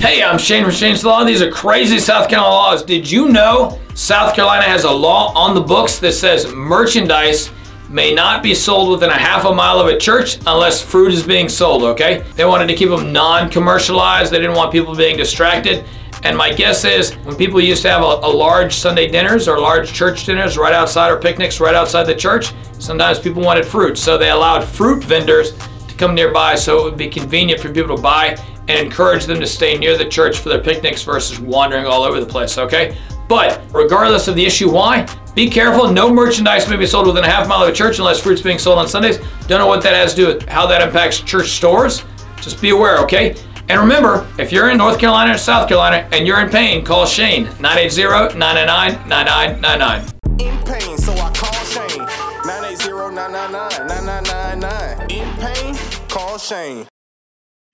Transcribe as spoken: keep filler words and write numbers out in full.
Hey, I'm Shane from Shane's Law, and these are crazy South Carolina laws. Did you know South Carolina has a law on the books that says merchandise may not be sold within a half a mile of a church unless fruit is being sold, okay? They wanted to keep them non-commercialized. They didn't want people being distracted. And my guess is when people used to have a, a large Sunday dinners or large church dinners right outside, or picnics right outside the church, sometimes people wanted fruit. So they allowed fruit vendors to come nearby so it would be convenient for people to buy, and encourage them to stay near the church for their picnics versus wandering all over the place, okay? But regardless of the issue why, be careful. No merchandise may be sold within a half mile of a church unless fruit's being sold on Sundays. Don't know what that has to do with how that impacts church stores. Just be aware, okay? And remember, if you're in North Carolina or South Carolina and you're in pain, call Shane, nine eight zero, nine nine nine, nine nine nine nine. In pain, so I call Shane, nine eight zero, nine nine nine, nine nine nine nine. In pain, call Shane.